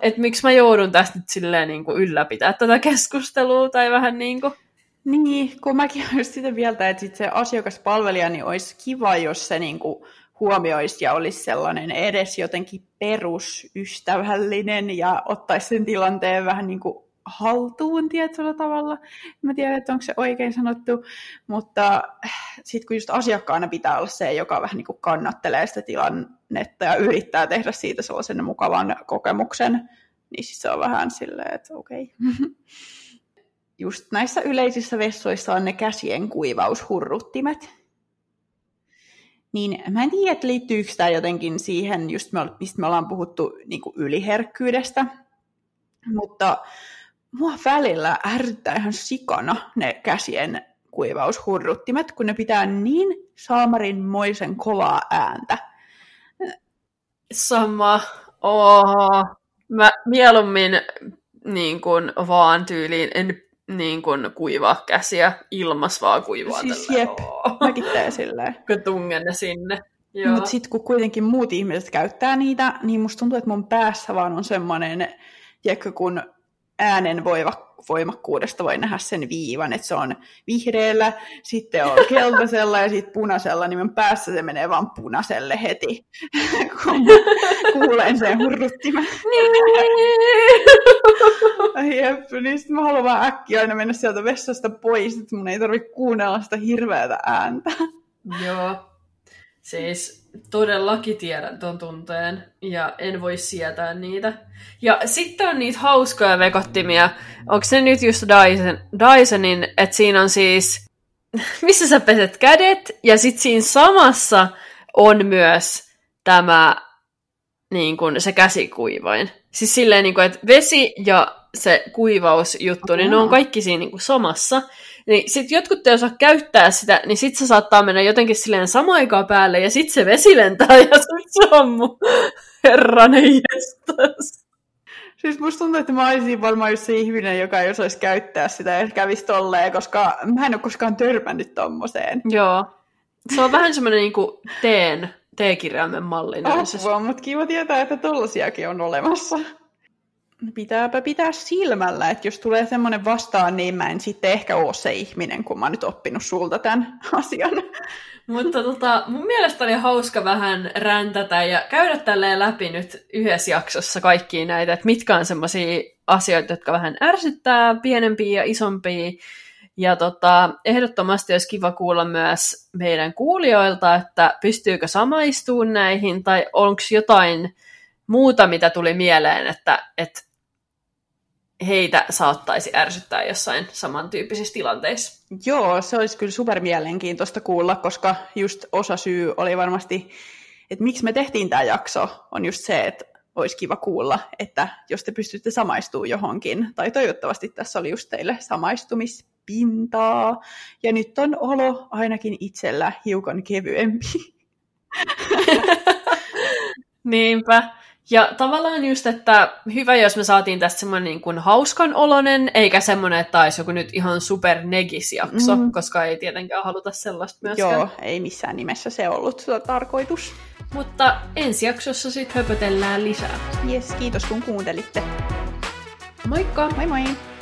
et miksi mä joudun tästä nyt silleen niinku ylläpitää tätä keskustelua, tai vähän niinku... Niin, kun mäkin olen just sitä mieltä, että sit se asiakaspalvelija, niin olisi kiva, jos se niinku huomioisi ja olisi sellainen edes jotenkin perusystävällinen, ja ottaisi sen tilanteen vähän niinku haltuun tietyllä tavalla. Mä tiedän, että onko se oikein sanottu, mutta sitten kun just asiakkaana pitää olla se, joka vähän niin kuin kannattelee sitä tilannetta ja yrittää tehdä siitä sellaisen mukavan kokemuksen, niin siis se on vähän silleen, että okei. Okay. Just näissä yleisissä vessoissa on ne käsien kuivaushurruttimet. Niin mä en tiedä, että liittyykö tämä jotenkin siihen, just mistä me ollaan puhuttu niin kuin yliherkkyydestä, mutta mua välillä ärsyttää ihan sikana ne käsien kuivaushurruttimet, kun ne pitää niin saamarinmoisen kovaa ääntä. Sama. Oho. Mä mieluummin niin kun, vaan tyyliin en niin kun, kuivaa käsiä, ilmas vaan kuivaa. Siis jep, mäkin teen silleen. Kun tungen ne sinne. Mutta sitten kun kuitenkin muut ihmiset käyttää niitä, niin musta tuntuu, että mun päässä vaan on semmoinen, tiedätkö, kun äänen voimakkuudesta voi nähdä sen viivan, että se on vihreällä, sitten on keltaisella ja sitten punaisella, niin minun päässä se menee vaan punaiselle heti, kun kuulen sen hurruttimen. Jep, niin sitten minä haluan vaan äkkiä aina mennä sieltä vessasta pois, että minun ei tarvitse kuunnella sitä hirveätä ääntä. Joo, siis... Todellakin tiedän tuon tunteen, ja en voi sietää niitä. Ja sitten on niitä hauskoja vekottimia. Onko ne nyt just Dysonin, että siinä on siis, missä sä peset kädet, ja sitten siinä samassa on myös tämä niin kuin se käsikuivain. Siis silleen, niin kuin, että vesi ja se kuivausjuttu, niin ne on kaikki siinä niin kuin samassa. Niin sit jotkut ei osaa käyttää sitä, niin sit se saattaa mennä jotenkin silleen samaan aikaan päälle, ja sit se vesi lentää ja se on mun herranen jestas. Siis musta tuntuu, että mä olisin varmaan just se ihminen, joka ei osaisi käyttää sitä ja kävisi tolleen, koska mä en ole koskaan törmännyt tommoseen. Joo. Se on vähän semmoinen niinku T-kirjaimen mallinen. Apua, mutta kiva tietää, että tollasiakin on olemassa. Pitääpä pitää silmällä, että jos tulee semmoinen vastaan, niin mä en sitten ehkä ole se ihminen, kun mä oon nyt oppinut sulta tämän asian. Mutta mun mielestä oli hauska vähän räntätä ja käydä tälleen läpi nyt yhdessä jaksossa kaikkia näitä, että mitkä on semmoisia asioita, jotka vähän ärsyttää, pienempiä ja isompia. Ja ehdottomasti olisi kiva kuulla myös meidän kuulijoilta, että pystyykö samaistumaan näihin tai onko jotain muuta, mitä tuli mieleen, että heitä saattaisi ärsyttää jossain samantyyppisissä tilanteissa. Joo, se olisi kyllä supermielenkiintoista kuulla, koska just osa syy oli varmasti, että miksi me tehtiin tämä jakso, on just se, että olisi kiva kuulla, että jos te pystytte samaistumaan johonkin, tai toivottavasti tässä oli just teille samaistumispintaa, ja nyt on olo ainakin itsellä hiukan kevyempi. Niinpä. Ja tavallaan just, että hyvä, jos me saatiin tästä semmoinen niin kuin hauskan oloinen, eikä semmoinen, että taisi joku nyt ihan supernegisjakso, koska ei tietenkään haluta sellaista myöskään. Joo, ei missään nimessä se ollut tarkoitus. Mutta ensi jaksossa sitten höpötellään lisää. Jes, kiitos kun kuuntelitte. Moikka! Moi moi!